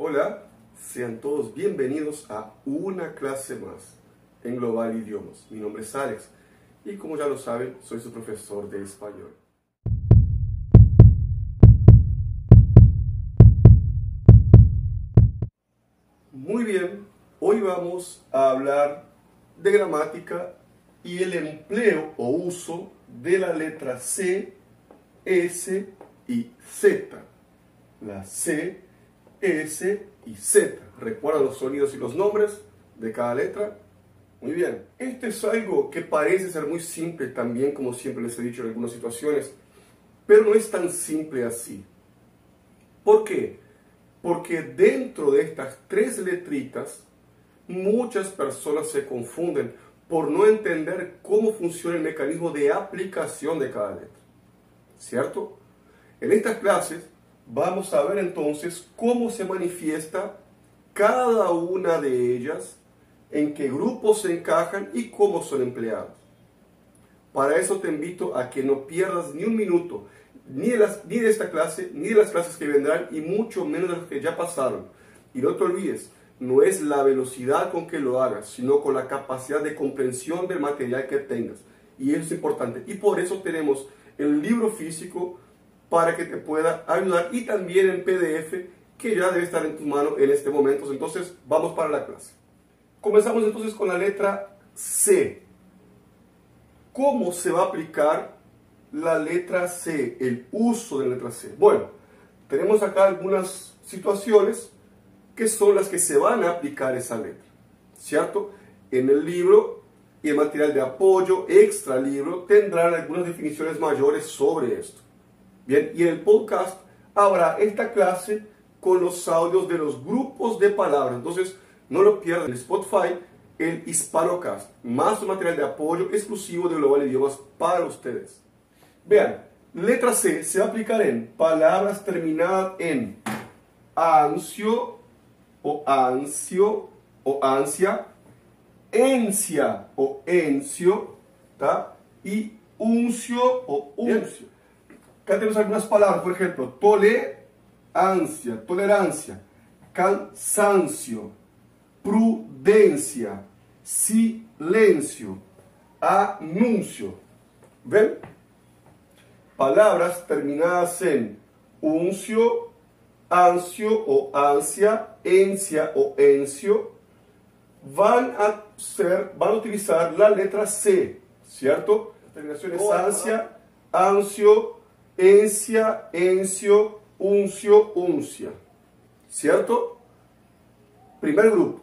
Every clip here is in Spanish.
Hola, sean todos bienvenidos a una clase más en Global Idiomas. Mi nombre es Alex y como ya lo saben, soy su profesor de español. Muy bien, hoy vamos a hablar de gramática y el empleo o uso de la letra C, S y Z. La C, S y Z. ¿Recuerdan los sonidos y los nombres de cada letra? Muy bien. Esto es algo que parece ser muy simple también, como siempre les he dicho en algunas situaciones, pero no es tan simple así. ¿Por qué? Porque dentro de estas tres letritas, muchas personas se confunden por no entender cómo funciona el mecanismo de aplicación de cada letra, ¿cierto? En estas clases vamos a ver entonces cómo se manifiesta cada una de ellas, en qué grupos se encajan y cómo son empleados. Para eso te invito a que no pierdas ni un minuto, ni de esta clase, ni de las clases que vendrán y mucho menos de las que ya pasaron. Y no te olvides, no es la velocidad con que lo hagas, sino con la capacidad de comprensión del material que tengas. Y eso es importante. Y por eso tenemos el libro físico para que te pueda ayudar y también en PDF que ya debe estar en tu mano en este momento. Entonces, vamos para la clase. Comenzamos entonces con la letra C. ¿Cómo se va a aplicar la letra C, el uso de la letra C? Bueno, tenemos acá algunas situaciones que son las que se van a aplicar esa letra, ¿cierto? En el libro y el material de apoyo, extra libro, tendrán algunas definiciones mayores sobre esto. Bien, y en el podcast habrá esta clase con los audios de los grupos de palabras. Entonces, no lo pierdan en Spotify, el Hispanocast, más un material de apoyo exclusivo de Global Idiomas para ustedes. Vean, letra C se va a aplicar en palabras terminadas en ansio, o ansio, o ansia, encia, o encio, ¿tá? Y uncio, o uncio. Acá tenemos algunas palabras, por ejemplo, tolerancia, cansancio, prudencia, silencio, anuncio. ¿Ven? Palabras terminadas en uncio, ansio o ansia, encia o encio, van a utilizar la letra C, ¿cierto? Terminaciones ansia, ansio, encia, encio, uncio, uncia, ¿cierto? Primer grupo.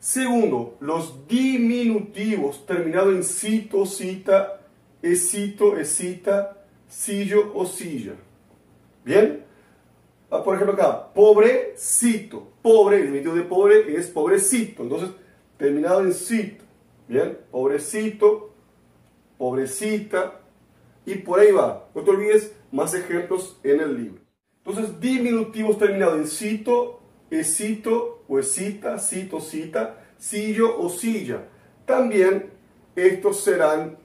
Segundo, los diminutivos terminados en cito, cita, esito, esita, sillo o silla. ¿Bien? Por ejemplo acá, pobrecito, pobre, el diminutivo de pobre es pobrecito, entonces terminado en cito, ¿bien? Pobrecito, pobrecita, y por ahí va. No te olvides, más ejemplos en el libro. Entonces, diminutivos terminados en cito, esito, o esita, cito, cita, sillo o silla. También estos serán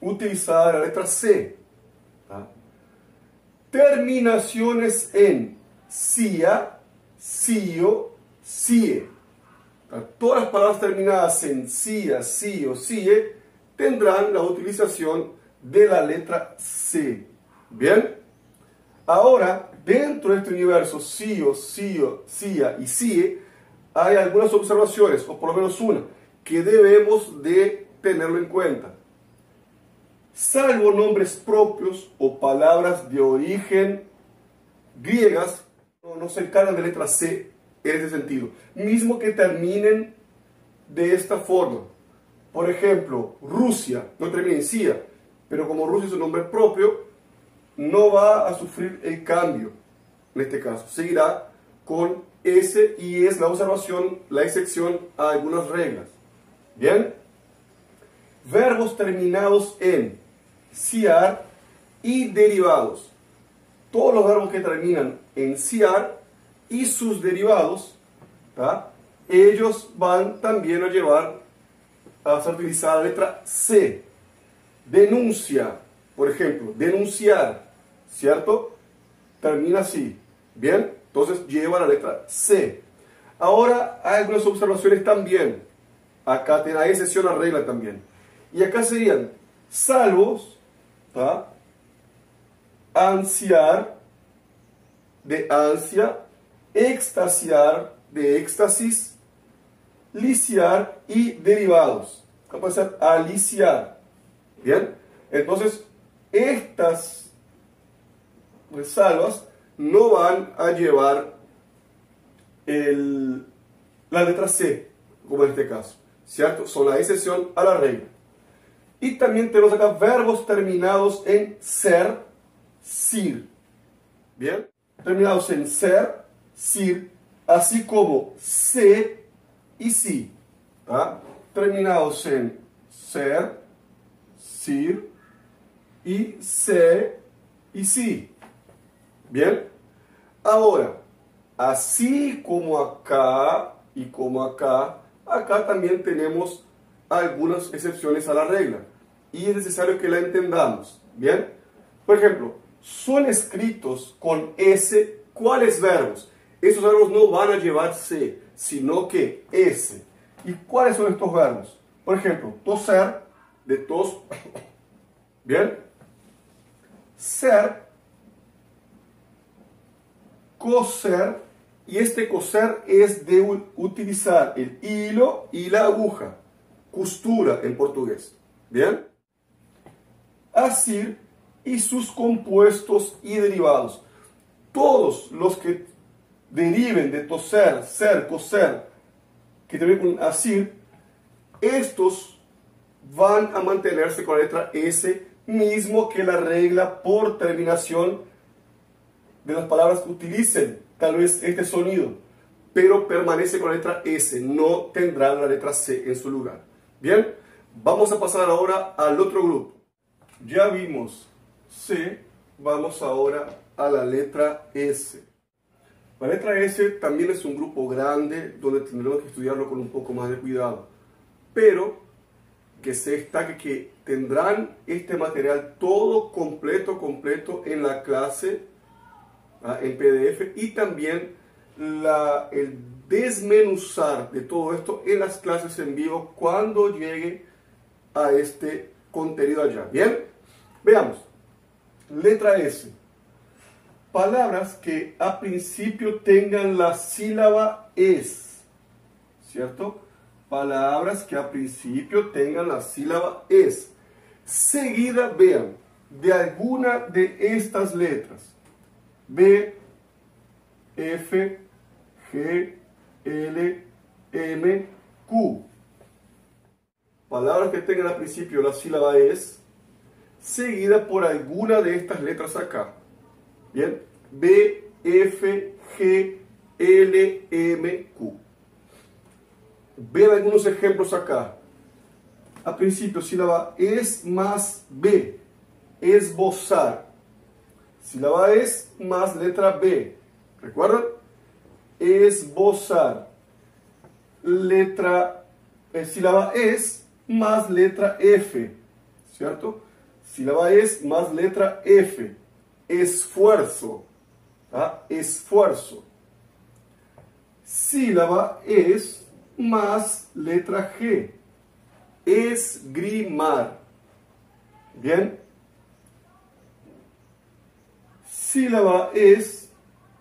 utilizadas la letra C. Terminaciones en cia, sio, sie. Todas las palabras terminadas en cia, sio, sie tendrán la utilización de la letra C. ¿Bien? Ahora, dentro de este universo sio, sio, cia y sie, hay algunas observaciones, o por lo menos una, que debemos de tenerlo en cuenta. Salvo nombres propios o palabras de origen griegas, no se encargan de letra C en ese sentido, mismo que terminen de esta forma. Por ejemplo, Rusia, no termina en cia, pero como Rusia es un nombre propio, no va a sufrir el cambio. En este caso, seguirá con S y es la observación, la excepción a algunas reglas. ¿Bien? Verbos terminados en ciar y derivados. Todos los verbos que terminan en ciar y sus derivados, ¿tá? Ellos van también a llevar a ser utilizada la letra C. Denuncia, por ejemplo, denunciar, ¿cierto? Termina así. Bien, entonces lleva la letra C. Ahora hay algunas observaciones también. Acá te da excepción a regla también. Y acá serían salvos, ¿tá? Ansiar, de ansia, extasiar, de éxtasis, lisiar y derivados. Acá puede ser aliciar. Bien, entonces estas salvas no van a llevar la letra C, como en este caso, ¿cierto? Son la excepción a la regla. Y también tenemos acá verbos terminados en ser, sir. ¿Bien? Terminados en ser, sir, así como se y si. ¿Ah? Terminados en ser, sir, y se y si. ¿Bien? Ahora, así como acá, acá también tenemos algunas excepciones a la regla. Y es necesario que la entendamos. ¿Bien? Por ejemplo, son escritos con S, ¿cuáles verbos? Esos verbos no van a llevar C, sino que S. ¿Y cuáles son estos verbos? Por ejemplo, toser, de tos. ¿Bien? Ser. Coser, y este coser es de utilizar el hilo y la aguja, costura en portugués. Bien, asir y sus compuestos y derivados, todos los que deriven de toser, ser, coser, que terminan con asir, estos van a mantenerse con la letra S, mismo que la regla por terminación de las palabras utilicen tal vez este sonido, pero permanece con la letra S, no tendrá la letra C en su lugar. Bien, vamos a pasar ahora al otro grupo. Ya vimos C, vamos ahora a la letra S. La letra S también es un grupo grande donde tendremos que estudiarlo con un poco más de cuidado, pero que se destaque que tendrán este material todo completo en la clase, en PDF, y también el desmenuzar de todo esto en las clases en vivo cuando llegue a este contenido allá. Bien, veamos. Letra S. Palabras que a principio tengan la sílaba es, ¿cierto? Palabras que a principio tengan la sílaba es. Seguida, vean, de alguna de estas letras. B, F, G, L, M, Q. Palabras que tengan al principio la sílaba es, seguida por alguna de estas letras acá. Bien, B, F, G, L, M, Q. Vean algunos ejemplos acá. Al principio sílaba es más B, esbozar. Sílaba es más letra B. ¿Recuerdan? Esbozar. Sílaba es más letra F. ¿Cierto? Sílaba es más letra F. Esfuerzo. ¿Ah? Esfuerzo. Sílaba es más letra G. Esgrimar. ¿Bien? Sílaba es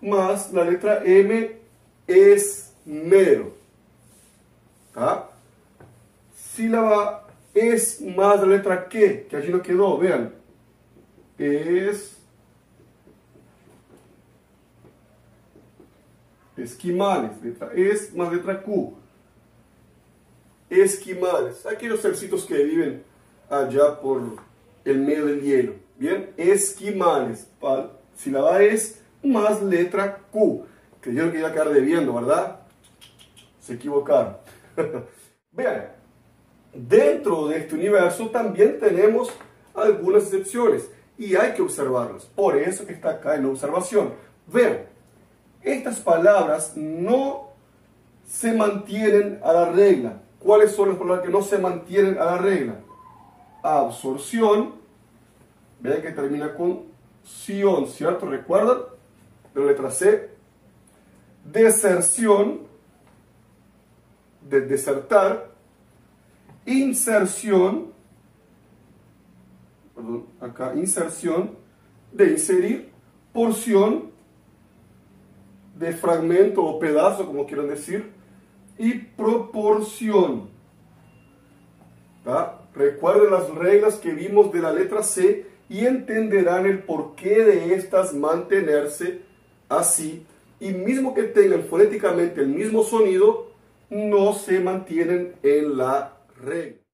más la letra M, esmero. ¿Ah? Sílaba es más la letra que allí no quedó, vean. Esquimales, letra es más letra Q. Esquimales, aquellos cercitos que viven allá por el medio del hielo. Bien, esquimales, ¿vale? Sílaba es más letra Q. Que yo que iba a quedar debiendo, ¿verdad? Se equivocaron. Vean, dentro de este universo también tenemos algunas excepciones y hay que observarlas. Por eso que está acá en la observación. Vean, estas palabras no se mantienen a la regla. ¿Cuáles son las palabras que no se mantienen a la regla? Absorción. Vean que termina con ción, ¿cierto? ¿Recuerdan? De la letra C. deserción, de desertar, inserción, perdón, acá inserción, de inserir, porción, de fragmento o pedazo, como quieran decir, y proporción. ¿Tá? Recuerden las reglas que vimos de la letra C y entenderán el porqué de estas mantenerse así. Y mismo que tengan fonéticamente el mismo sonido, no se mantienen en la regla.